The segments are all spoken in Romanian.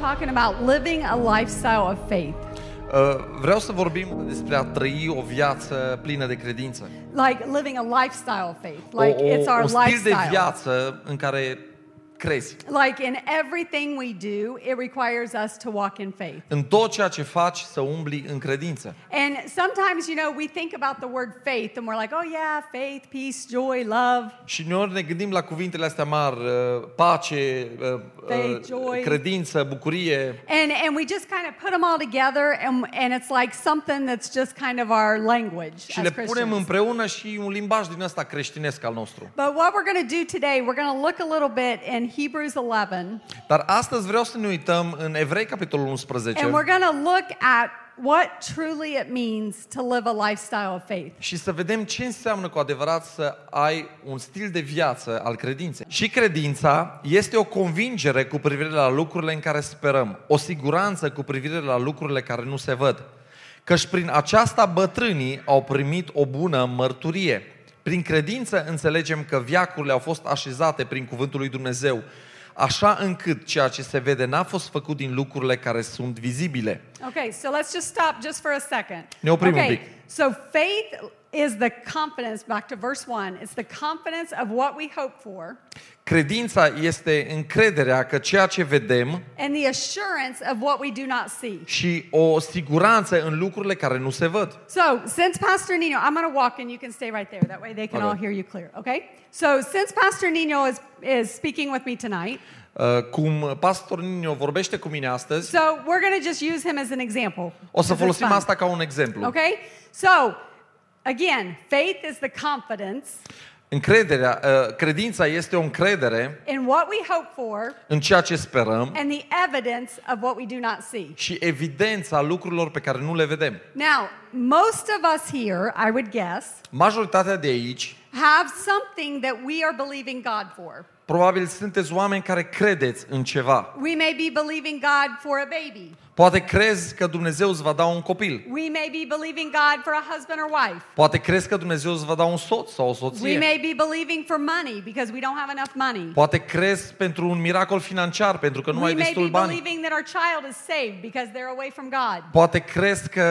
talking about living a lifestyle of faith. Vreau să vorbim despre a trăi o viață plină de credință. Like living a lifestyle of faith. Like it's our lifestyle. Un stil de viață în care crezi. Like in everything we do, it requires us to walk in faith. În tot ceea ce faci, să umbli în credință. And sometimes, you know, we think about the word faith and we're like, oh yeah, faith, peace, joy, love. Și uneori ne gândim la cuvintele astea mari, pace, faith, credință, bucurie. And we just kind of put them all together and it's like something that's just kind of our language. Și le punem împreună și un limbaj din ăsta creștinesc al nostru. But what we're going to do today, we're going to look a little bit in Hebrews 11. Dar astăzi vreau să ne uităm în Evrei capitolul 11. And we're going to look at what truly it means to live a lifestyle of faith. Și să vedem ce înseamnă cu adevărat să ai un stil de viață al credinței. Și credința este o convingere cu privire la lucrurile în care sperăm, o siguranță cu privire la lucrurile care nu se văd. Căci prin aceasta bătrânii au primit o bună mărturie. Prin credință înțelegem că veacurile au fost așezate prin cuvântul lui Dumnezeu, așa încât ceea ce se vede n-a fost făcut din lucrurile care sunt vizibile. Okay, so let's just stop just for a second. Ne oprim un pic. So faith is the confidence, back to verse 1. It's the confidence of what we hope for. Credința este încrederea că ceea ce vedem. And the assurance of what we do not see. Și o siguranță în lucrurile care nu se văd. So, since Pastor Nino, I'm going to walk and you can stay right there. That way they can all hear you clear, okay? So, since Pastor Nino is speaking with me tonight. Cum Pastor Nino vorbește cu mine astăzi. So, we're going to just use him as an example. O să folosim asta ca un exemplu. Okay? So, again, faith is the confidence. Credința este o încredere in what we hope for, în ceea ce sperăm, and the evidence of what we do not see. Și evidența lucrurilor pe care nu le vedem. Now, most of us here, I would guess, majoritatea de aici have something that we are believing God for. Probabil sunteți oameni care credeți în ceva. We may be believing God for a baby. Poate crezi că Dumnezeu îți va da un copil. We may be believing God for a husband or wife. Poate crezi că Dumnezeu îți va da un soț sau o soție. We may be believing for money because we don't have enough money. Poate crezi pentru un miracol financiar pentru că nu ai destul bani. We may be believing that our child is saved because they're away from God. Poate crezi că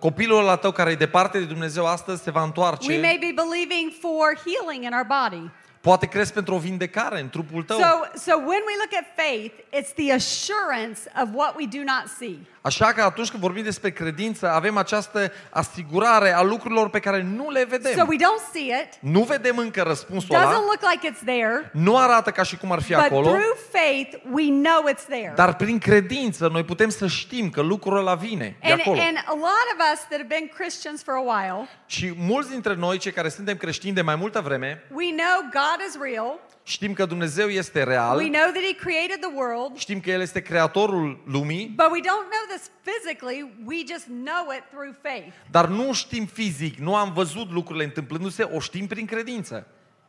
copilul ăla tău care e departe de Dumnezeu astăzi se va întoarce. We may be believing for healing in our body. Poate crezi pentru o vindecare în trupul tău. So when we look at faith, it's the assurance of what we do not see. Așa că atunci când vorbim despre credință, avem această asigurare a lucrurilor pe care nu le vedem. So we don't see it. Nu vedem încă răspunsul ăla. Doesn't look like it's there. Nu arată ca și cum ar fi acolo. But through faith we know it's there. Dar prin credință noi putem să știm că lucrul ăla vine de acolo. And a lot of us that have been Christians for a while. Și mulți dintre noi cei care suntem creștini de mai multă vreme, we know God is real. Știm că Dumnezeu este real. We know that he created the world. Știm că el este creatorul lumii. But we don't know this physically, we just know it through faith. Dar nu știm fizic, nu am văzut lucrurile întâmplându-se, o știm prin credință.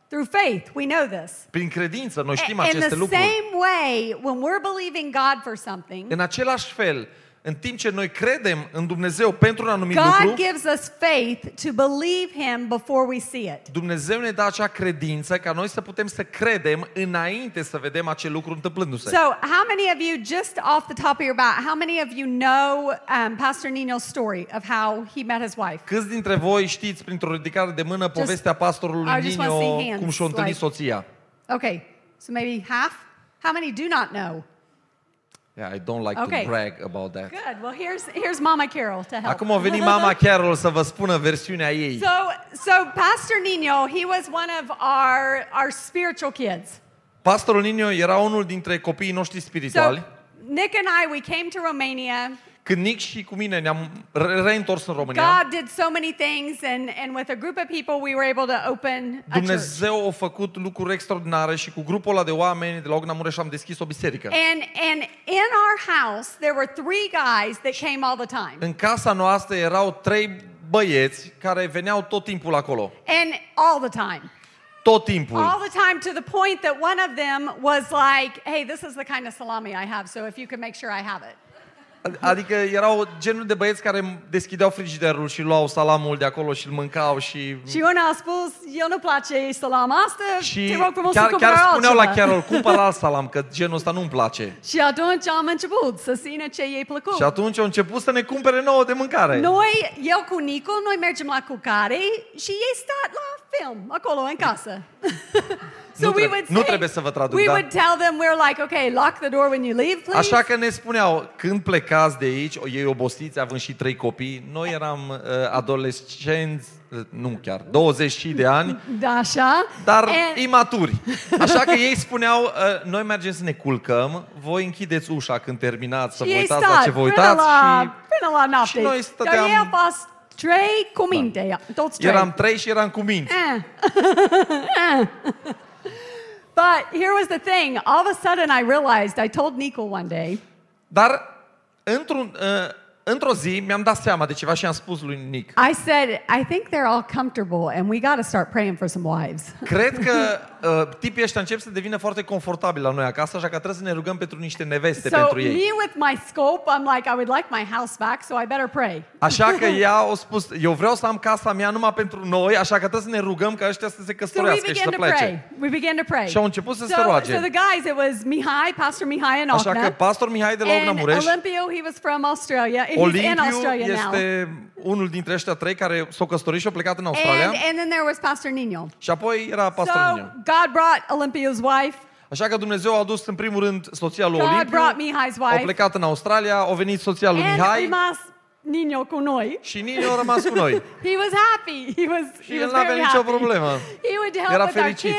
Through faith, we know this. Prin credință noi știm aceste lucruri. In the same way, when we're believing God for something. În același fel, în timp ce noi credem în Dumnezeu pentru un anumit lucru, Dumnezeu ne dă acea credință ca noi să putem să credem înainte să vedem acel lucru întâmplându-se. So, how many of you just off the top of your bat, how many of you know Pastor Nino's story of how he met his wife? Câți dintre voi știți printr-o ridicare de mână povestea pastorului Nino cum și-a întâlnit soția? Okay, so maybe half. How many do not know? Yeah, I don't like to brag about that. Good. Well, here's Mama Carol to help. Acum a venit Mama Carol să vă spună versiunea ei. So Pastor Nino, he was one of our spiritual kids. Pastorul Nino era unul dintre copiii noștri spirituali. So, Nick and I, we came to Romania. Când Nick și cu mine ne-am reîntors în România. God did so many things and with a group of people we were able to open a church. Dumnezeu a făcut lucruri extraordinare și cu grupul ăla de oameni de la Ognamureș am deschis o biserică. And in our house there were 3 guys that came all the time. În casa noastră erau 3 băieți care veneau tot timpul acolo. And all the time. Tot timpul. All the time, to the point that one of them was like, "Hey, this is the kind of salami I have, so if you can make sure I have it." Adică erau genul de băieți care deschideau frigiderul și luau salamul de acolo și îl mâncau și... Și una a spus, eu nu place salam asta, și te rog frumos să cumpăr altceva. Chiar spuneau la Carol, cumpără alt salam, că genul ăsta nu-mi place. Și atunci am început să țină ce i-a plăcut. Și atunci au început să ne cumpere nouă de mâncare. Noi, eu cu Nico, noi mergem la cucare și ei stat la film, acolo, în casă. So nu trebuie să vă traduc, da? Așa că ne spuneau, când plecați de aici, ei obosiți, având și 3 copii, noi eram adolescenți, nu chiar, 20 de ani, da, așa, dar imaturi. Așa că ei spuneau, noi mergem să ne culcăm, voi închideți ușa când terminați, să vă uitați la ce vă uitați. Și noi stăteam... Dar ei au fost 3 cuminte, da. Toți 3. Eram 3 și eram cuminți. But here was the thing. All of a sudden, I realized. I told Nico one day. Dar într-o zi mi-am dat seama de ceva și am spus lui Nick. I said, I think they're all comfortable, and we got to start praying for some wives. Cred că tipii ăștia încep să devină foarte confortabili la noi acasă, așa că trebuie să ne rugăm pentru niște neveste pentru ei. So me with my scope, I'm like, I would like my house back, so I better pray. Așa că ea a spus, eu vreau să am casa mea numai pentru noi, așa că trebuie să ne rugăm ca ăștia să se căsătorească și să plece. We began to pray. Și au început să se roage. So the guys, it was Mihai, Pastor Mihai and Ogna. Așa că Pastor Mihai de la Ogna Mureș. Olympio, he was from Australia. Olimpiu este unul dintre ăștia 3 care s-au căsătorit și au plecat în Australia. And then there was Pastor Nino. Și apoi era Pastor Nino. So God brought Olympio's wife. Așa că Dumnezeu a adus în primul rând soția lui Olimpiu. Au plecat în Australia, au venit soția lui Mihai. Nino cu noi. Și Nino a rămas cu noi. He was happy. El n-avea nicio problemă. Era fericit.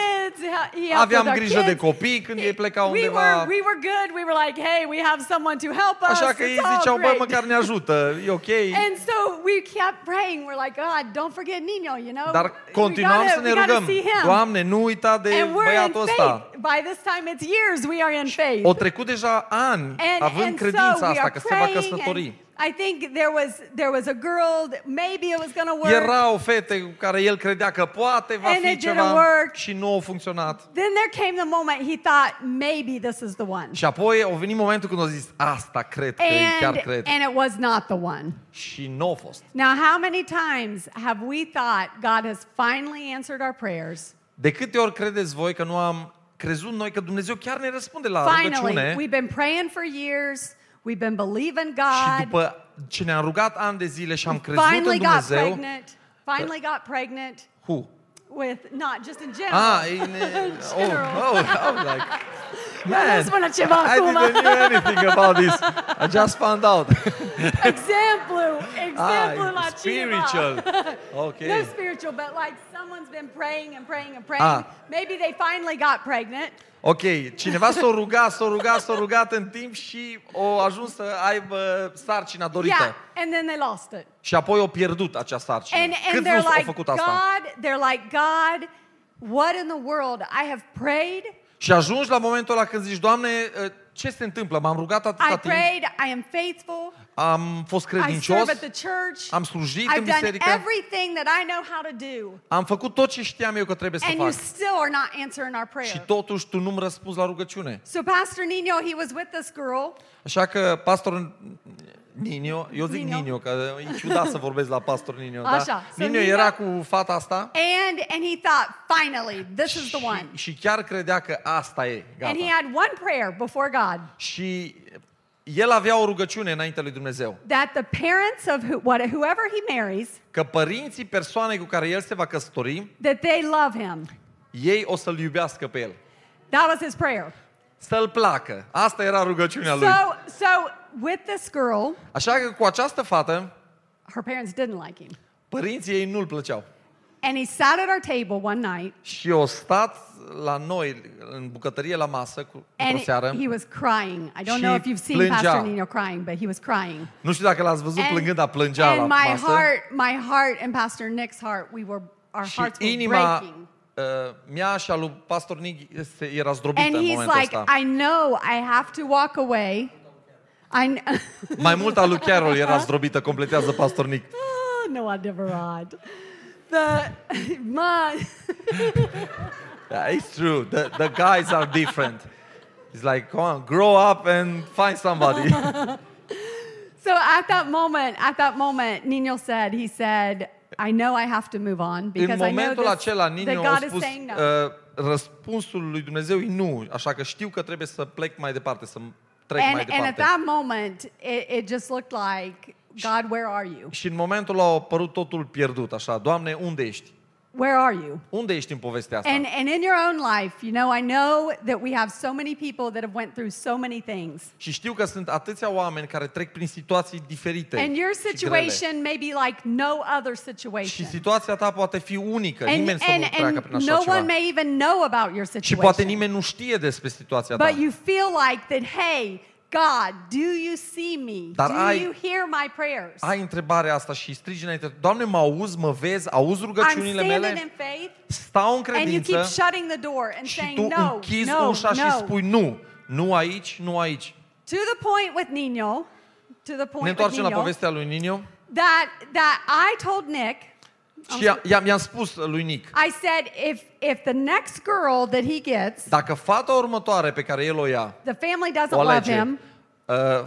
Aveam grijă de copii când ei plecau undeva. We were good. We were like, hey, we have someone to help us. Așa că ei ziceau, bă, măcar ne ajută. E ok. And so we kept praying. We're like, God, don't forget Nino, you know. Dar continuam să ne rugăm. Doamne, nu uita de băiatul ăsta. By this time it's years we are in faith. O trecut deja ani având credința asta că se va căsători. I think there was a girl that maybe it was going to work. Erau fete cu care el credea că poate va fi ceva și nu a funcționat. Then there came the moment he thought maybe this is the one. Și apoi a venit momentul când a zis asta cred că e, chiar cred. And it was not the one. Și nu a fost. Now how many times have we thought God has finally answered our prayers? De câte ori credeți voi că nu am crezut noi că Dumnezeu chiar ne răspunde la rugăciune? We've been praying for years. We've been believing God. Și după ce ne-am rugat ani de zile și am crezut în Dumnezeu. Finally got pregnant. Who? With not just in general. Oh, like. Man, I didn't know anything about this. I just found out. Exemplu la spiritual. Okay. No spiritual, but like someone's been praying. Maybe they finally got pregnant. Ok, cineva s-a rugat în timp și a ajuns să aibă sarcina dorită. Yeah, and then they lost it. Și apoi au pierdut acea sarcină. Cât nu au făcut asta? They're like, God, what in the world? I have prayed. Și ajungi la momentul ăla când zici, Doamne, ce se întâmplă? M-am rugat atâta timp. I prayed, I am faithful. Am fost credincios. Am slujit în biserică. Am făcut tot ce știam eu că trebuie să fac. Și totuși tu nu-mi răspunzi la rugăciune. So Pastor Nino, he was with this girl. Așa că Pastor Nino, eu zic Nino, că e ciudat să vorbesc la Pastor Nino, da? Așa, Nino era cu fata asta. And he thought finally this is the one. Și chiar credea că asta e, gata. And he had one prayer before God. Și el avea o rugăciune înaintea lui Dumnezeu. That the parents of whoever he marries, că părinții persoanei cu care el se va căsători, that they love him. Ei o să-l iubească pe el. That was his prayer. Să-l placă. Asta era rugăciunea lui. So with this girl, așa că cu această fată, her parents didn't like him. Părinții ei nu-l plăceau. And he sat at our table one night. Și a stat la noi în bucătărie la masă cu o seară. And he was crying. I don't know if you've seen Pastor Nino crying, but he was crying. Nu știu dacă l-ați văzut plângând, dar plângea la masă. And my heart and Pastor Nick's heart, our hearts were breaking. Mea și a lui Pastor Nick era zdrobită în momentul ăsta. And he's like, I know I have to walk away. Mai mult a lui Carol era zdrobită, completează Pastor Nick. Nu adevărat. Yeah, it's true. The guys are different. It's like, come on, grow up and find somebody. So at that moment, Nino said, I know I have to move on because I know that God is saying no. Răspunsul lui Dumnezeu e nu, așa că știu că trebuie să plec mai departe, să trec mai departe. And at that moment, it just looked like, God, where are you? Și în momentul ăla a apărut totul pierdut, așa, Doamne, unde ești? Where are you? Unde ești în povestea asta? And in your own life, you know, I know that we have so many people that have went through so many things. Și știu că sunt atâția oameni care trec prin situații diferite. And your situation may be like no other situation. Și situația ta poate fi unică, nimeni să nu treacă prin așa ceva. And no one may even know about your situation. Și poate nimeni nu știe despre situația ta. But you feel like that, hey, God, do you see me? Do you hear my prayers? Ai întrebarea asta și strigi înainte. Doamne, mă auzi, mă vezi, auzi rugăciunile mele? Stau în credință. And you keep shutting the door and saying no. Și tu închizi ușa și spui nu. Nu aici, nu aici. To the point with Nino. Ne întoarcem la povestea lui Nino. That I told Nick. Și i-am spus lui Nick. I said if the next girl that he gets, dacă fata următoare pe care el o ia, the family doesn't love him,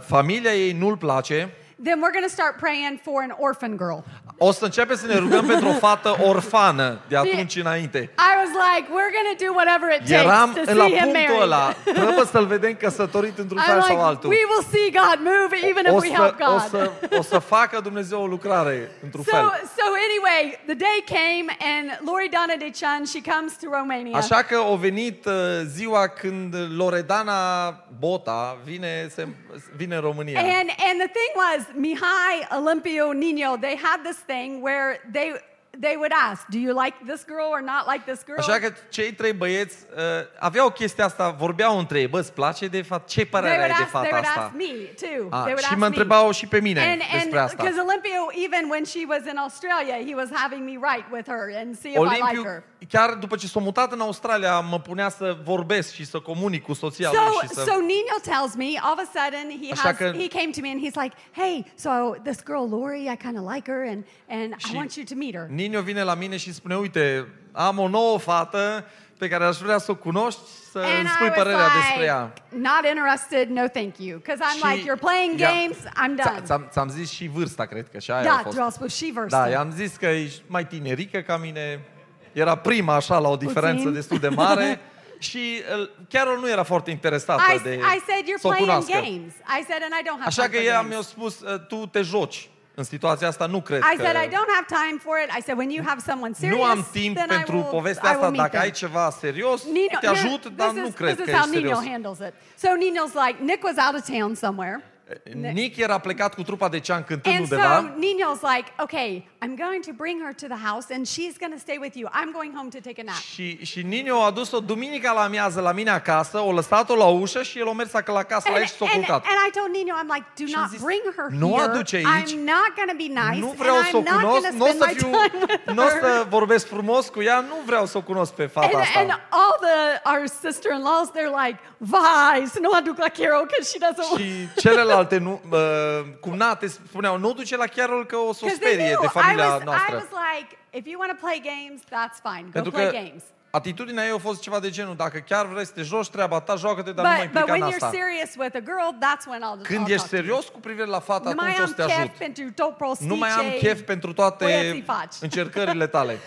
familia ei nu-l place, then we're going to start praying for an orphan girl. O să începem să ne rugăm pentru o fată orfană de atunci înainte. I was like, we're going to do whatever it takes. Eram to see him married. Ăla, trebuie să-l vedem căsătorit într-un fel sau altul. We will see God move even if we help God. O să facă Dumnezeu o lucrare într-un fel. So anyway, the day came and Loredana Decian, she comes to Romania. Așa că a venit ziua când Loredana Bota vine în România. And the thing was, Mihai, Olimpio, Nino, they had this thing where they would ask, do you like this girl or not like this girl? Așa că cei trei băieți aveau chestia asta, vorbeau între ei, bă, îți place de fapt? Ce părere ai de fata asta? Și mă întrebau și pe mine despre asta. Because Olimpio, even when she was in Australia, he was having me write with her and see if I like her. Chiar după ce s-a mutat în Australia, mă punea să vorbesc și să comunic cu soția lui și să... So Nino tells me, all of a sudden he came to me and he's like, hey, so this girl Lori, I kind of like her and I want you to meet her. Nino vine la mine și spune, uite, am o nouă fată pe care aș vrea să o cunoști, să îmi spui părerea despre ea. Not interested, no thank you, because I'm like, you're playing games, I'm done. Ți-am zis și vârsta, cred că și aia a fost. Da, tu a spus și vârsta. Da, i-am zis că ești mai tinerică ca mine, era prima așa la o diferență destul de mare. Și chiar nu era foarte interesată de să o cunoască. Așa că ea mi-a spus, tu te joci. În situația asta nu cred că... I don't have time for it. I said when you have someone serious. Nu am timp pentru povestea asta. Dacă ai ceva serios, te ajut, dar nu cred că ești serios. So Nino's like, Nick was out of town somewhere. Nick era plecat cu trupa de cean cântând undeva. And so Nino's like, okay, I'm going to bring her to the house and she's going to stay with you. I'm going home to take a nap. Și Nino a dus-o duminica la amiază la mine acasă, o lăsat-o la ușă și el a mers acasă la ei și s-a culcat. And I told Nino, I'm like, do not bring her here. Nu aduce aici. I'm not going to be nice. Nu vreau să o cunosc, nu o să vorbesc frumos cu ea, nu vreau să o cunosc pe fata asta. And all our sister-in-laws, they're like, vai, să nu o aduc la Carol, că she doesn't... alte cumnate spuneau, nu duce la Carol că o să o sperie de familia noastră. I was like, if you want to play games, that's fine. Go play games. Atitudinea ei a fost ceva de genul, dacă chiar vrei să te joci treaba ta, joacă-te, dar nu mai implica în asta. Când ești serios cu privire la fata, atunci o să te ajut. Nu mai am chef pentru toate încercările tale.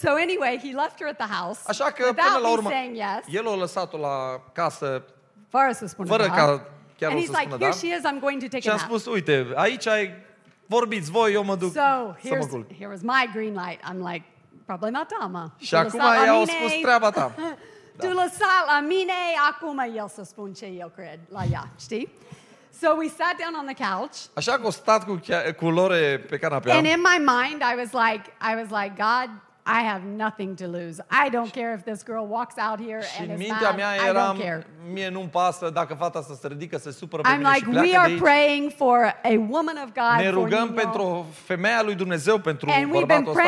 So anyway, he left her at the house. Așa că până la urmă el a lăsat-o la casă fără ca chiar and he's like, here she is, I'm going to take a nap. Și-am spus, uite, aici vorbiți voi, eu mă duc să mă culc. Here was my green light. I'm like, probably not Tama. Și acum i-au spus treaba ta. Tu lăsa la mine, acum el să spun ce eu cred la ea, știi? So we sat down on the couch. Așa că o stat cu Lore pe canapea. And in my mind, I was like, God, I have nothing to lose. I don't care if this girl walks out here and is mad. I don't care. Mie nu-mi pasă dacă fata asta se ridică, se supără pe mine și pleacă de aici. I'm like, we are praying for a woman of God. Ne rugăm pentru femeia lui Dumnezeu, pentru bărbatul ăsta.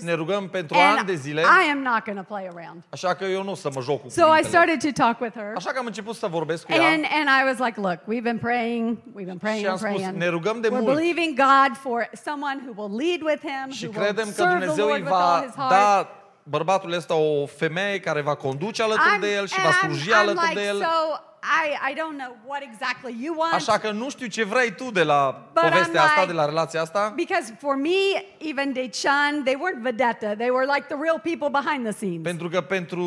Ne rugăm pentru ani de zile. I am not going to play around. Așa că eu nu o să mă joc cu ea. So I started to talk with her. Așa că am început să vorbesc cu ea. And I was like, look, we've been praying. Și am spus, ne rugăm de mult. We're believing God for someone who will lead with him, who will serve the Lord with all his heart. bărbatul ăsta o femeie care va conduce alături de el și va sluji alături de el. I don't know what exactly you want. Așa că nu știu ce vrei tu de la povestea asta, de la relația asta. Because for me, even Dechan, they weren't vedette. They were like the real people behind the scenes. Pentru că pentru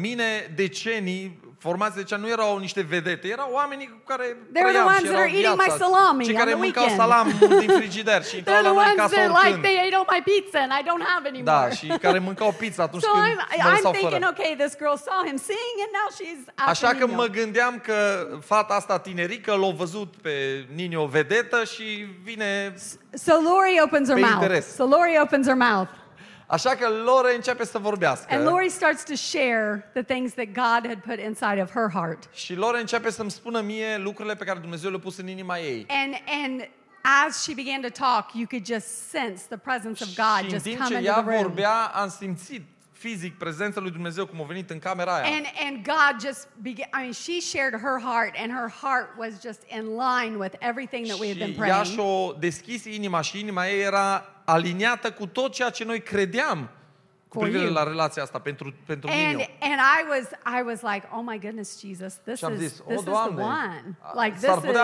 mine Decenii, formația Dechan nu erau niște vedete, erau oamenii cu care trăiam și erau viața. Cei care mâncau salam din frigider și intrau la noi ca să oricând. Da, și care mâncau pizza atunci când mărsau fără. Așa că mă gândeam că fata asta tinerică l-a văzut pe Nino vedetă și vine pe interes. So Lori opens her mouth. Așa că Lori începe să vorbească. And Lori starts to share the things that God had put inside of her heart. Și Lori începe să-mi spună mie lucrurile pe care Dumnezeu le-a pus în inima ei. And as she began to talk, you could just sense the presence of God just coming into the room. Și în timp ce ea vorbea, am simțit fizic prezența lui Dumnezeu cum a venit în camera aia. And God just began, she shared her heart and her heart was just in line with everything that we had been praying. Și ea și-o deschis inima și inima ei era aliniată cu tot ceea ce noi credeam cu privire la relația asta pentru Nino. And I was like, oh my goodness, Jesus, this is the one. Like this is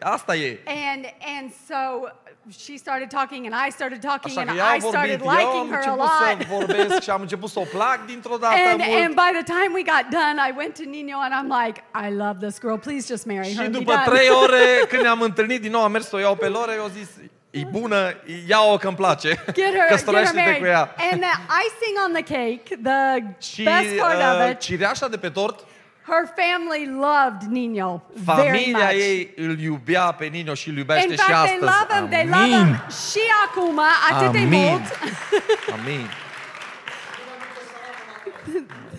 asta e. And so she started talking and I started talking and I started liking her a lot. Și am început să o plac dintr-o dată mult. And by the time we got done, I went to Nino and I'm like, I love this girl, please just marry her. Și după 3 ore când ne-am întâlnit din nou, am mers să o iau pe Lore, eu zis, e bună, ia-o că-mi place. Căsătorește-te cu ea. And the icing on the cake, the best part of it. Cireașa de pe tort. Her family loved Nino very much. Familia ei îl iubea pe Nino și îl iubește și astăzi. In fact, they love him și acum, atât de mult. Amin.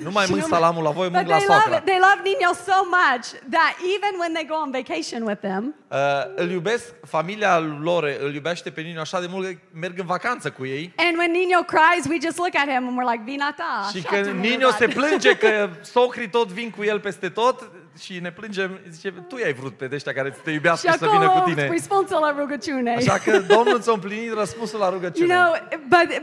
Nu mai mânc salamul la voi, mânc la soacră. They love Nino so much that even when they go on vacation with them. Îl iubesc, familia lor îl iubește pe Nino așa de mult că merg în vacanță cu ei. And when Nino cries, we just look at him and we're like, vina ta. Și când Nino se plânge că socrii tot vin cu el peste tot și ne plângem, zice, tu i-ai vrut pe ăștia care te iubească și să vină cu tine. Răspunsul la rugăciune. Așa că Domnul ți-a împlinit răspunsul la rugăciune. You know,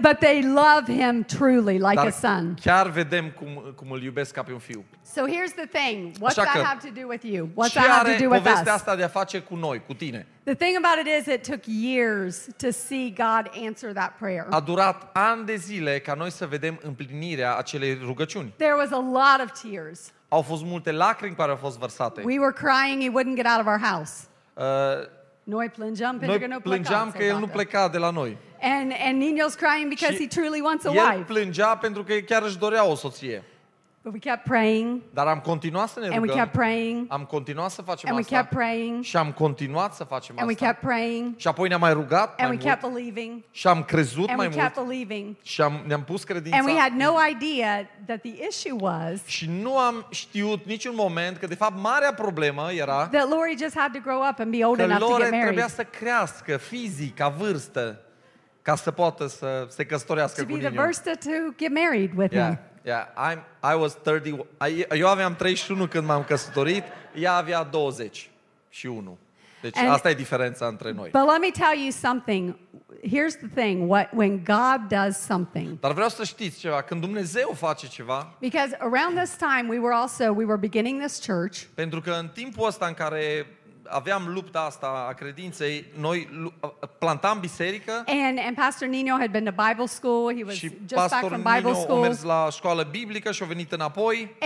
but they love him truly like a son. Chiar vedem cum îl iubesc ca pe un fiu. So here's the thing, what's that have to do with you? What's that have to do with us? Povestea asta de a face cu noi, cu tine. The thing about it is it took years to see God answer that prayer. A durat ani de zile ca noi să vedem împlinirea acelei rugăciuni. There was a lot of tears. Au fost multe lacrimi care au fost vărsate. We were crying, he wouldn't get out of our house. Noi plângeam pentru că nu pleca. Că el nu pleca de la noi. And Nino's crying because he truly wants a wife. El plângea pentru că chiar își dorea o soție. But we kept praying. Dar am continuat să ne rugăm. And we kept praying. Am continuat să facem asta. And we kept praying. Și am continuat să facem asta. And we kept praying. Și apoi ne-am mai rugat mai mult. And we kept believing. Și am crezut mai mult. And we kept believing. Și ne-am pus credința. And we had no idea that the issue was. Și nu am știut niciun moment că de fapt marea problemă era că Lori just had to grow up and be old enough to get married. Lori trebuia să crească fizic, ca vârstă, ca să poată să se căsătorească cu Nino. To be the versa to get married with me. Yeah, I was 30. Eu aveam 31 când m-am căsătorit, ea avea 21. Deci asta e diferența între noi. But let me tell you something. Here's the thing, when God does something. Dar vreau să știți ceva, când Dumnezeu face ceva. Because around this time we were beginning this church. Pentru că în timpul ăsta în care aveam lupta asta a credinței, noi plantam biserică. And Pastor Nino had been to Bible school. He was just back from Bible school. A mers la școală biblică și a venit înapoi.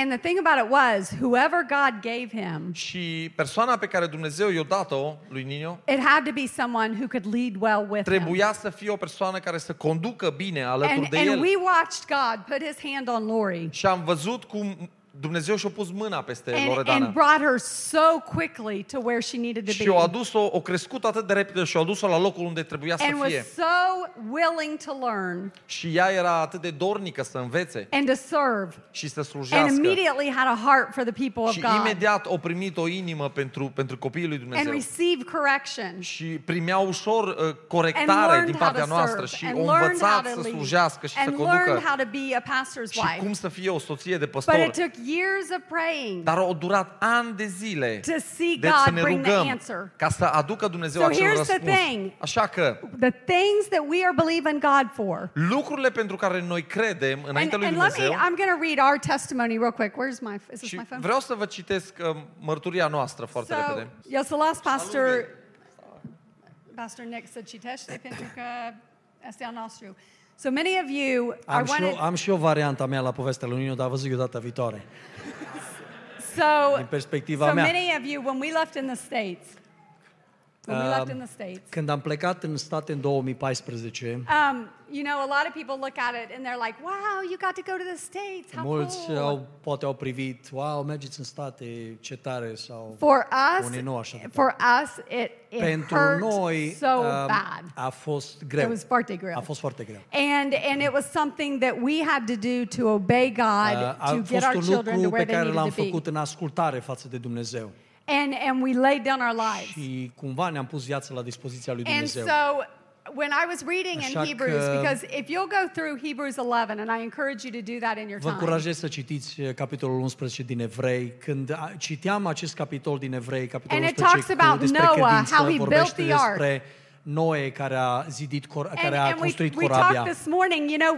And the thing about it was, whoever God gave him. Și persoana pe care Dumnezeu i-a dat-o lui Nino. It had to be someone who could lead well with him. Trebuia să fie o persoană care să conducă bine alături de el. And we watched God put his hand on Lori. Și am văzut cum Dumnezeu și-a pus mâna peste Loredana. And brought her so quickly to where she needed to be. Și a adus-o, o crescut atât de repede și a adus-o la locul unde trebuia să fie. And was so willing to learn. Și ea era atât de dornică să învețe. And to serve. Și să slujească. And immediately had a heart for the people of God. Și imediat a primit o inimă pentru copiii lui Dumnezeu. And received correction. Și primea ușor corectare din partea noastră și a învățat să slujească și să conducă. And learned how to be a pastor's wife. Și cum să fie o soție de păstor. Dar au durat ani de zile de să ne rugăm ca să aducă Dumnezeu acel răspuns. Așa că lucrurile pentru care noi credem înainte lui Dumnezeu. Și vreau să vă citesc mărturia noastră foarte repede. Pastor Nick să citește pentru că este al nostru. So many of you are am și eu varianta mea la povestea lui Nino, dar vă zic eu data viitoare. Din perspectiva mea. So many of you when we left in the States. Când am plecat în State în 2014, you know, a lot of people look at it and they're like, wow, you got to go to the States. How cool. Mulți au privit, wow, mergeți în State, ce tare, sau unii nu așa. For us it pentru hurt noi, so bad. A fost greu. It was foarte greu. A fost foarte greu. And it was something that we had to do to obey God to get our children to where they needed to be. A fost un lucru pe care l-am făcut în ascultare față de Dumnezeu. And we laid down our lives. Și cumva ne-am pus viața la dispoziția lui Dumnezeu. And so when I was reading in Hebrews, because if you'll go through Hebrews 11 and I encourage you to do that in your time. Vă încurajez să citiți capitolul 11 din Evrei. Când citeam acest capitol din Evrei, capitolul 11 despre credință, vorbește despre Noe care a zidit, care a construit corabia. We talked this morning, you know,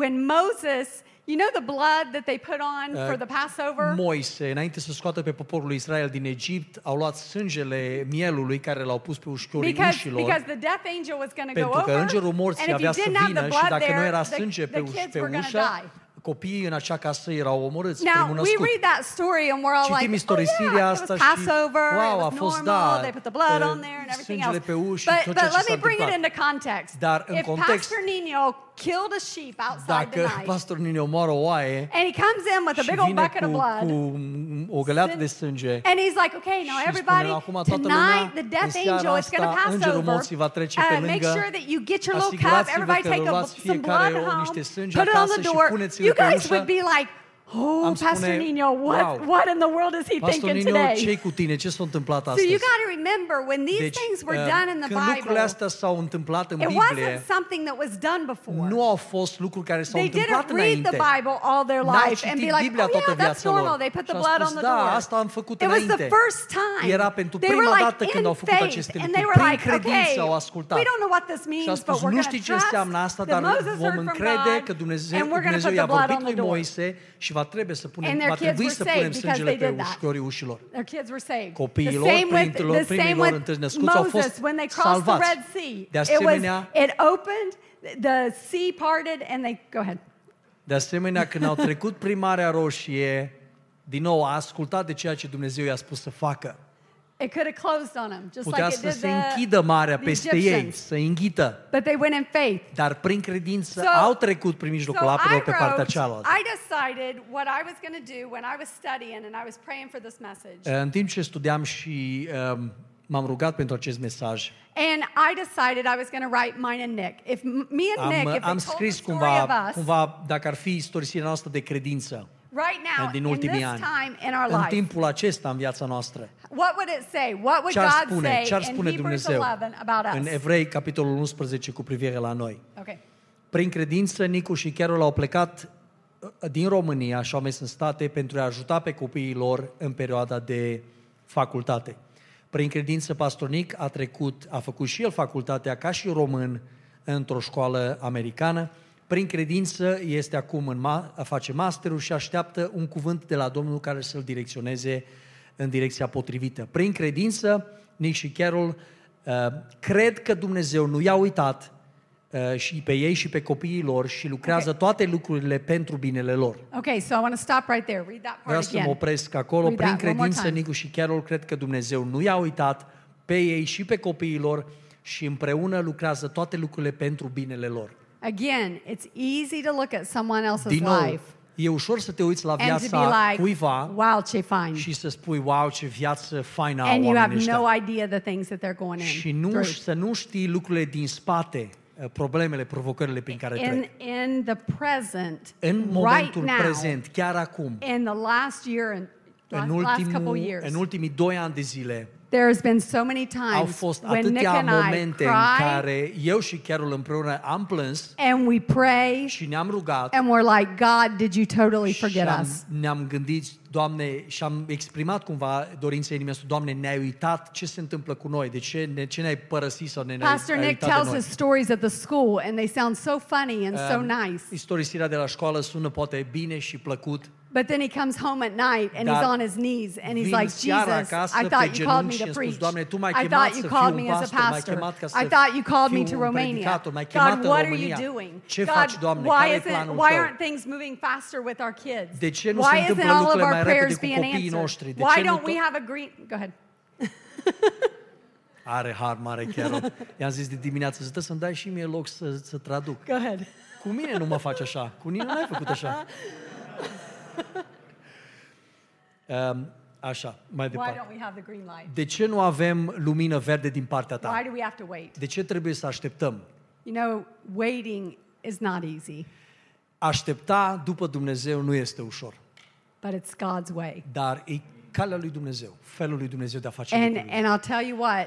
when Moses, you know, the blood that they put on for the Passover? Moise, înainte să scoată pe poporul lui Israel din Egipt, au luat sângele mielului care l-au pus pe ușurile ușilor. Because the death angel was going to go over. Pentru că îngerul morții avea să vină și dacă nu era sânge pe ușă, copiii în acea casă erau omorâți, primul născut. Now we read that story and we're all like, istorisirea asta și wow, a fost they put the blood on there and everything else. But let me bring it into context. Dar în context, Pastor Nino killed a sheep outside the night. Dacă Pastor Nino omoară o oaie, and he comes in with a big old bucket of blood. Cu o găleată de sânge. And he's like, okay, now everybody, tonight the death angel is going to pass over. Make sure that you get your little cup, everybody take some blood home, put it on the door. You guys would be like, oh, Pastor Nino, what in the world is he thinking today? Pastor Nino, ce-i cu tine? Ce s-a întâmplat astăzi? So you got to remember when these things were done in the Bible. Când lucrurile astea s-au întâmplat în Biblie. It wasn't something that was done before. Nu au fost lucruri care s-au întâmplat înainte. They didn't read the Bible all their life and be like, oh yeah, that's normal. They put the blood on the door. Da, asta am făcut înainte. It was the first time. Era pentru prima dată când au făcut aceste lucruri. Prin credință au ascultat. We don't know what this means, but we're going to trust that Moses heard from God and we're going to put the blood on the door. Va trebui să punem sângele pe ușilor. Copiilor, primilor întâlnăscuți au fost salvați. De asemenea, când au trecut prin Marea Roșie, din nou a ascultat de ceea ce Dumnezeu i-a spus să facă. It could have closed on them, just like it did the Egyptians. But they went in faith. Dar prin credință au trecut prin mijlocul apelor pe partea cealaltă. I decided what I was going to do when I was studying and I was praying for this message. În timp ce studiam și m-am rugat pentru acest mesaj. And I decided I was going to write mine and Nick. If me and Nick, if they told the story of us, dacă ar fi istorisirea noastră de credință. Right now, din ultimii ani, în timpul acesta în viața noastră, ce ar spune Dumnezeu în Evrei, capitolul 11, cu privire la noi? Okay. Prin credință, Nicu și Carol au plecat din România și au mers în State pentru a ajuta pe copiii lor în perioada de facultate. Prin credință, Pastor Nic a făcut și el facultatea ca și român într-o școală americană. Prin credință este acum face masterul și așteaptă un cuvânt de la Domnul care să-l direcționeze în direcția potrivită. Prin credință, Nick și Carol cred că Dumnezeu nu i-a uitat și pe ei și pe copiii lor și lucrează toate lucrurile pentru binele lor. Okay, so I want to stop right there. Read that part again. Vreau să mă opresc acolo. Prin credință, Nick și Carol cred că Dumnezeu nu i-a uitat pe ei și pe copiii lor și împreună lucrează toate lucrurile pentru binele lor. Again, it's easy to look at someone else's life. E ușor să te uiți la viața cuiva și să spui, wow, ce viață faină au oamenii ăștia. And you have no idea the things that they're going in. Și să nu știi lucrurile din spate, problemele, provocările prin care trec. In the present, în momentul prezent, chiar acum, in the last year and last couple years, în ultimii 2 ani de zile, There's been so many times when Nick and I cried, and we pray, and we're like, God, did you totally forget us? Ne-am gândit, Doamne, și am exprimat cumva dorința inimii noastre. Doamne, ne-ai uitat, ce se întâmplă cu noi? De ce ne-ai părăsit sau ne-ai uitat de noi? Pastor Nick tells us stories at the school and they sound so funny and so nice. Istorisirea de la școală sună poate bine și plăcut. But then he comes home at night and he's on his knees and he's like, Jesus, I thought you called me to preach. I thought you called me as a pastor. I thought you called me to Romania. God, what are you doing? God, why aren't things moving faster with our kids? Why isn't all of our prayers being answered? Why don't we have a green... Go ahead. Are har mare chiar. I-am zis de dimineață, stă să-mi dai și mie loc să traduc. Go ahead. Cu mine nu mă faci așa. Cu mine n-ai făcut așa. Așa, mai departe. De ce nu avem lumină verde din partea ta? De ce trebuie să așteptăm? Waiting is not easy. Aștepta după Dumnezeu nu este ușor. But it's God's way. Dar e calea lui Dumnezeu, felul lui Dumnezeu de a face lucrurile. And I'll tell you what,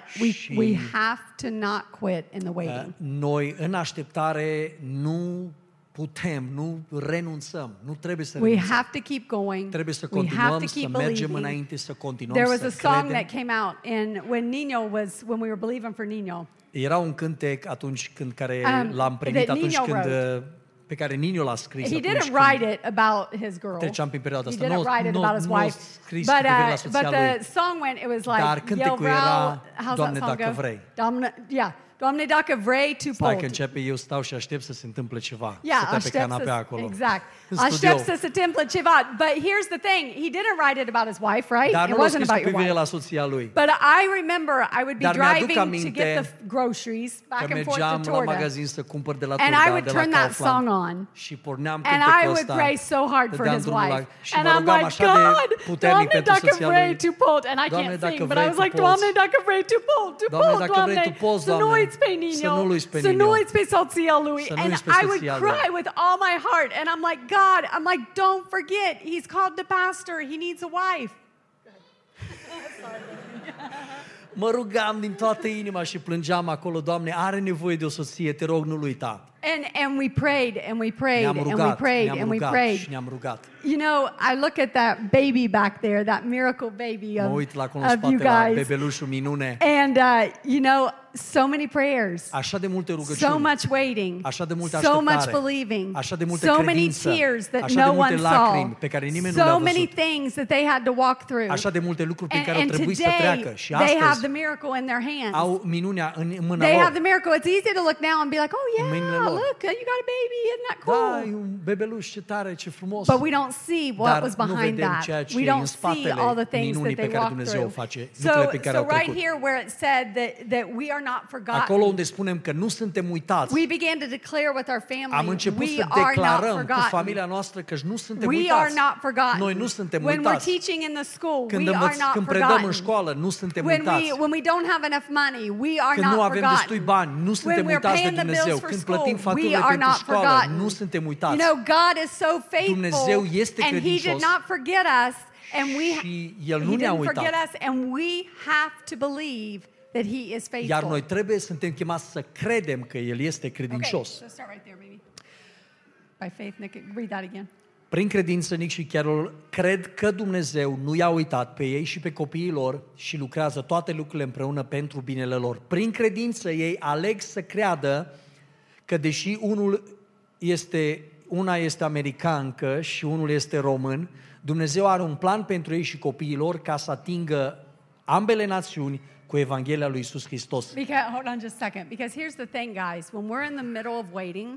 we have to not quit in the waiting. Noi în așteptare nu putem, nu renunțăm, nu trebuie să renunțăm. We have to keep going. Trebuie să continuăm, să mergem înainte, să continuăm să credem. There was a song that came out and when we were believing for Nino. Era un cântec atunci când l-am primit atunci când pe care Nino l-a scris. He didn't write it about his girl. Treceam prin perioada asta. Nu about his wife. But the song went, it was like, dar cântecul era, Doamne, dacă vrei. Doamne, dacă vrei, tu poți. Dacă începe, eu stau și aștept să se întâmple ceva. Stătea pe canapea acolo. Exact. Aștept să se întâmple ceva. But here's the thing. He didn't write it about his wife, right? Dar it wasn't about your wife. La soția lui. But I remember I would be driving to get the groceries back and forth to Torda. La magazin să cumpăr de la Torda, and I would turn that song on. Și porneam cântecul ăsta. And I would pray so hard for his wife. And I'm like, God, Doamne, dacă vrei, tu poți. And I can't sing, but I was like, Doamne, dacă vrei, tu poți. Doamne, dacă vrei, tu poți, Doamne. Să nu uiți pe soția lui. And I would cry with all my heart. And I'm like, God, don't forget. He's called the pastor. He needs a wife. Mă rugam din toată inima și plângeam acolo, Doamne, are nevoie de o soție, te rog, nu-l uita. And we prayed and we prayed and we prayed and we prayed. Ne-am rugat. I look at that baby back there, that miracle baby of you guys. Bebelușul minune. And so many prayers. Așa de multe rugăciuni. So much waiting. Așa de multă așteptare. So much believing. Așa de multe credințe. So many tears that no one saw. Pe care nimeni nu le-a văzut. So many things that they had to walk through. Așa de multe lucruri prin care au trebuit să treacă și astăzi. They have the miracle in their hands. Au minunea în mâna lor. They have the miracle. It's easy to look now and be like, oh yeah, look, you got a baby, isn't that cool? Da, e un bebeluș, ce tare, ce frumos. But we don't see what was behind that. We don't see all the things that they walked through. So right here where it said that we are not forgotten. Acolo unde spunem că nu suntem uitați. We began to declare with our family. Am început să declarăm cu familia noastră că nu suntem uitați. Noi nu suntem uitați. When we're teaching in the school, we are not forgotten. Când predăm în școală, nu suntem uitați. When we don't have enough money, we are not forgotten. Când nu avem destui bani, nu suntem uitați de Dumnezeu. Când plătim facturile pentru școală, nu suntem uitați. God is so faithful. Dumnezeu este credincios. And He did not forget us, and He didn't forget us, and we have to believe that He is faithful. Iar noi suntem chemați să credem că El este credincios. Okay, so start right there, baby. By faith, Nick, read that again. Prin credință, Nick și Carol cred că Dumnezeu nu i-a uitat pe ei și pe copiii lor și lucrează toate lucrurile împreună pentru binele lor. Prin credință, ei aleg să creadă că deși una este americancă și unul este român, Dumnezeu are un plan pentru ei și copiii lor ca să atingă ambele națiuni cu Evanghelia lui Iisus Hristos. Hold on just a second, because here's the thing, guys. When we're in the middle of waiting,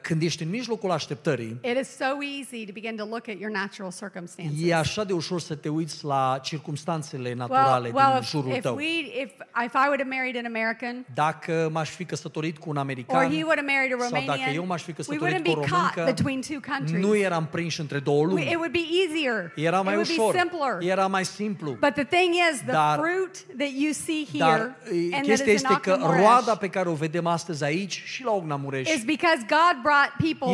când ești în mijlocul așteptării, it is so easy to begin to look at your natural circumstances. E așa de ușor să te uiți la circumstanțele naturale din jurul tău. If I would have married an American, dacă m-aș fi căsătorit cu un american, or he would have married a Romanian, sau dacă eu m-aș fi căsătorit cu o româncă, nu eram prinși între două lumi. It would be easier. Era mai ușor. Era mai simplu. But the thing is, the fruit that you see here, and that is in Ocna Mureș, chestia este că roada pe care o vedem astăzi aici și la Ocna Mureș, is because God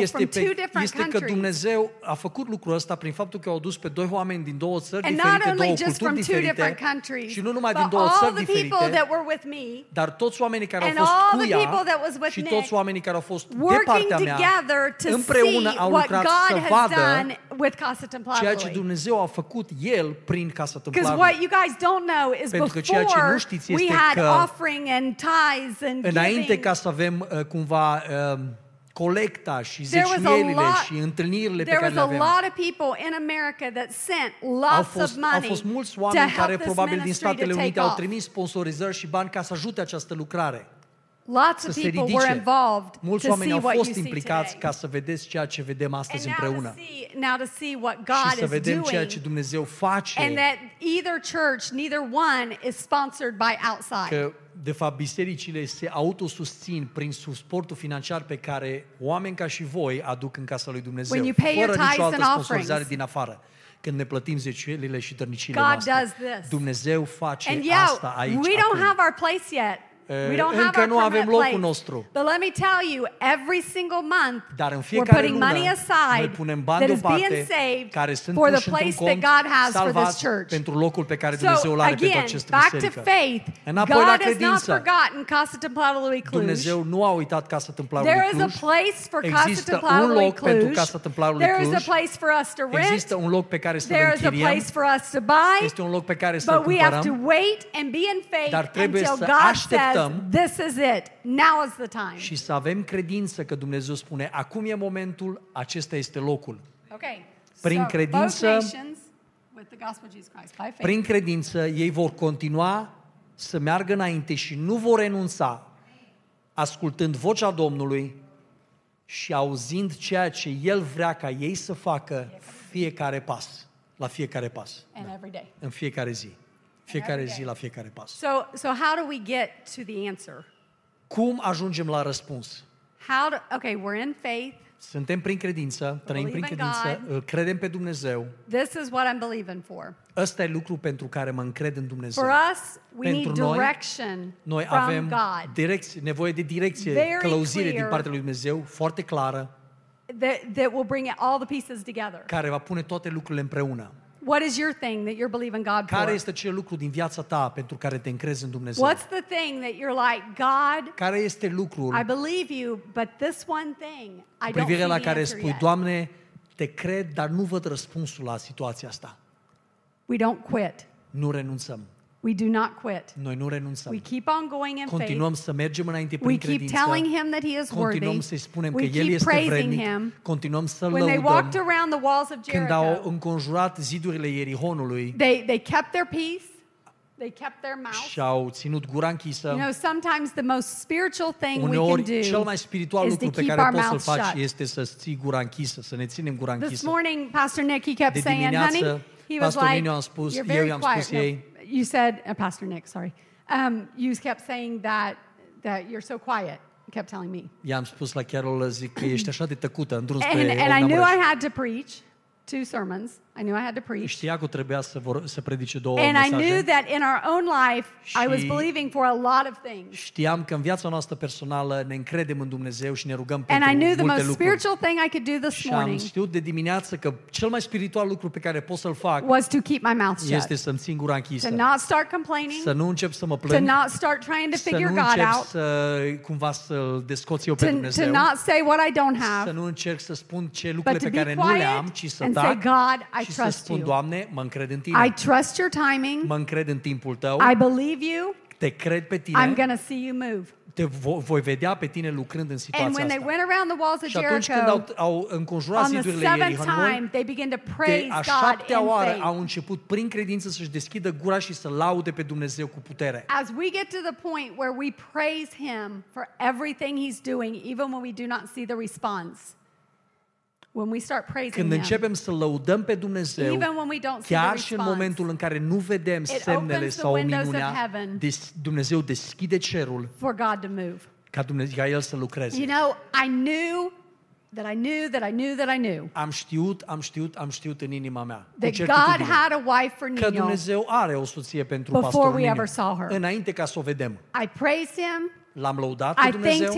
este că Dumnezeu a făcut lucrul ăsta prin faptul că au adus pe doi oameni din două țări diferite, două culturi diferite, și nu numai din două țări diferite, dar toți oamenii care au fost cu ea și toți oamenii care au fost de partea mea, împreună au lucrat să vadă ceea ce Dumnezeu a făcut El prin Casa Templarului. Pentru că ceea ce nu știți este că înainte ca să avem cumva colecta și zeciuielile și întâlnirile pe care le aveam, au fost mulți oameni care probabil din Statele Unite au trimis sponsorizări și bani ca să ajute această lucrare. Mulți oameni au fost implicați ca să vedeți ceea ce vedem astăzi împreună și să vedem ceea ce Dumnezeu face, că de fapt bisericile se autosusțin prin suportul financiar pe care oameni ca și voi aduc în casa lui Dumnezeu fără nicio altă sponsorizare din afară. Când ne plătim zeciuielile și dărnicile noastre, Dumnezeu face asta aici acum. Încă nu avem locul nostru. Dar în fiecare lună noi punem bani deoparte care sunt puși într-un cont salvat pentru locul pe care Dumnezeu îl are pentru această biserică. Înapoi la credință, Dumnezeu nu a uitat Casa Templarului Cluj. Există un loc pentru Casa Templarului Cluj. Există un loc pe care să-l închiriem. Este un loc pe care să-l cumpărăm. Dar trebuie să așteptăm. This is it. Now is the time. Și să avem credință că Dumnezeu spune, acum e momentul, acesta este locul. Okay. Prin credință ei vor continua să meargă înainte și nu vor renunța, ascultând vocea Domnului și auzind ceea ce El vrea ca ei să facă la fiecare pas. În fiecare zi. Fiecare zi, la fiecare pas. So how do we get to the answer? Cum ajungem la răspuns? We're in faith. Suntem prin credință, trăim prin credință, îl credem pe Dumnezeu. This is what I'm believing for. Ăsta e lucru pentru care mă încred în Dumnezeu. For us, we need direction. Noi avem nevoie de direcție, călăuzire din partea lui Dumnezeu, foarte clară. That will bring all the pieces together. Care va pune toate lucrurile împreună. What is your thing that you're believing God for? Care este acel lucru din viața ta pentru care te încrezi în Dumnezeu? What's the thing that you're like, God? Care este lucrul? I believe you, but this one thing I don't see la care spui, yet. Doamne, te cred, dar nu văd răspunsul la situația asta. We don't quit. Nu renunțăm. We do not quit. Noi nu renunțăm. We keep on going in faith. Continuăm să mergem înainte prin credință. We keep telling him that he is worthy. Continuăm să-i spunem că El este vrednic. Continuăm să-L lăudăm. When they walked around the walls of Jericho, când au înconjurat zidurile Ierihonului, they kept their peace. They kept their mouth. Și-au ținut gura închisă. Sometimes the most spiritual thing we can do. Cel mai spiritual lucru pe care poți să-l faci este să ții gura închisă, să ne ținem gura închisă. This morning Pastor Nick he kept saying, honey, he was like, eu i-am spus ei. You said, Pastor Nick, sorry. You kept saying that you're so quiet. You kept telling me. I-am spus la Carol, zic că ești așa de tăcută, în drum spre Old Navarre. And I knew I had to preach 2 sermons. I knew I had to preach. Știa că trebuia să predice 2 mesaje. And I knew that in our own life I was believing for a lot of things. Știam că în viața noastră personală ne încredem în Dumnezeu și ne rugăm pentru multe lucruri. And I knew the most spiritual thing I could do this morning. Am știut de dimineață că cel mai spiritual lucru pe care pot să-l fac was to keep my mouth shut. Este să-mi țin gura închisă. To not start complaining. Să nu încep să mă plâng. To not start trying to figure God out. Să cumva să descoți eu pe Dumnezeu. To not say what I don't have. Să nu încerc să spun ce lucruri pe care nu le am, ci să tac. Și să spun, Doamne, mă încred în Tine. I trust your timing. Mă încred în timpul Tău. I believe you. Te cred pe Tine. I'm gonna see you move. Te voi vedea pe Tine lucrând în situația asta. And when they went around the walls of Jericho, și atunci când au înconjurat zidurile Ierihonului, de a 7-a oară au început prin credință să-și deschidă gura și să laude pe Dumnezeu cu putere. As we get to the point where we praise Him for everything He's doing, even when we do not see the response. When we start praising Him. Când începem să lăudăm pe Dumnezeu, chiar și în momentul în care nu vedem semnele sau minunea, Dumnezeu deschide cerul ca El să lucreze. I knew. Am știut în inima mea. Că Dumnezeu are o soție pentru pastorul Nino. Înainte ca să o vedem. L-am lăudat pe Dumnezeu.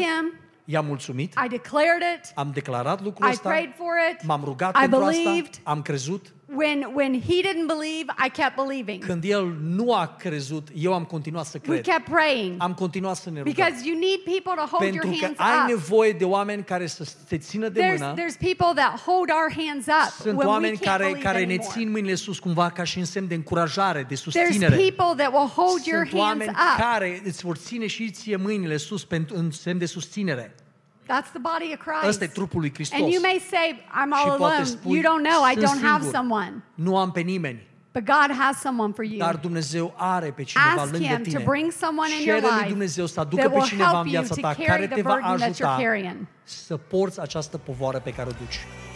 I-am mulțumit. I declared it. Am declarat lucrul ăsta. I prayed for it. M-am rugat pentru asta. Am crezut. When he didn't believe, I kept believing. Când el nu a crezut, eu am continuat să cred. We kept praying. Am continuat să ne rugăm. Because you need people to hold your hands up. Pentru că ai nevoie de oameni care să te țină de mână. There's people that hold our hands up. Sunt oameni care ne țin mâinile sus cumva ca și în semn de încurajare, de susținere. There's people that will hold your hands up. Sunt oameni care îți vor ține și ție mâinile sus în semn de susținere. That's the body of Christ. Ăsta e trupul lui Hristos. And you may say, I'm all alone. You don't know. I don't have someone. Nu am pe nimeni. But God has someone for you. Dar Dumnezeu are pe cineva lângă tine. Ask Him to bring someone in your life. Dumnezeu să aducă pe cineva în viața ta care te va ajuta să porți această povară pe care o duci.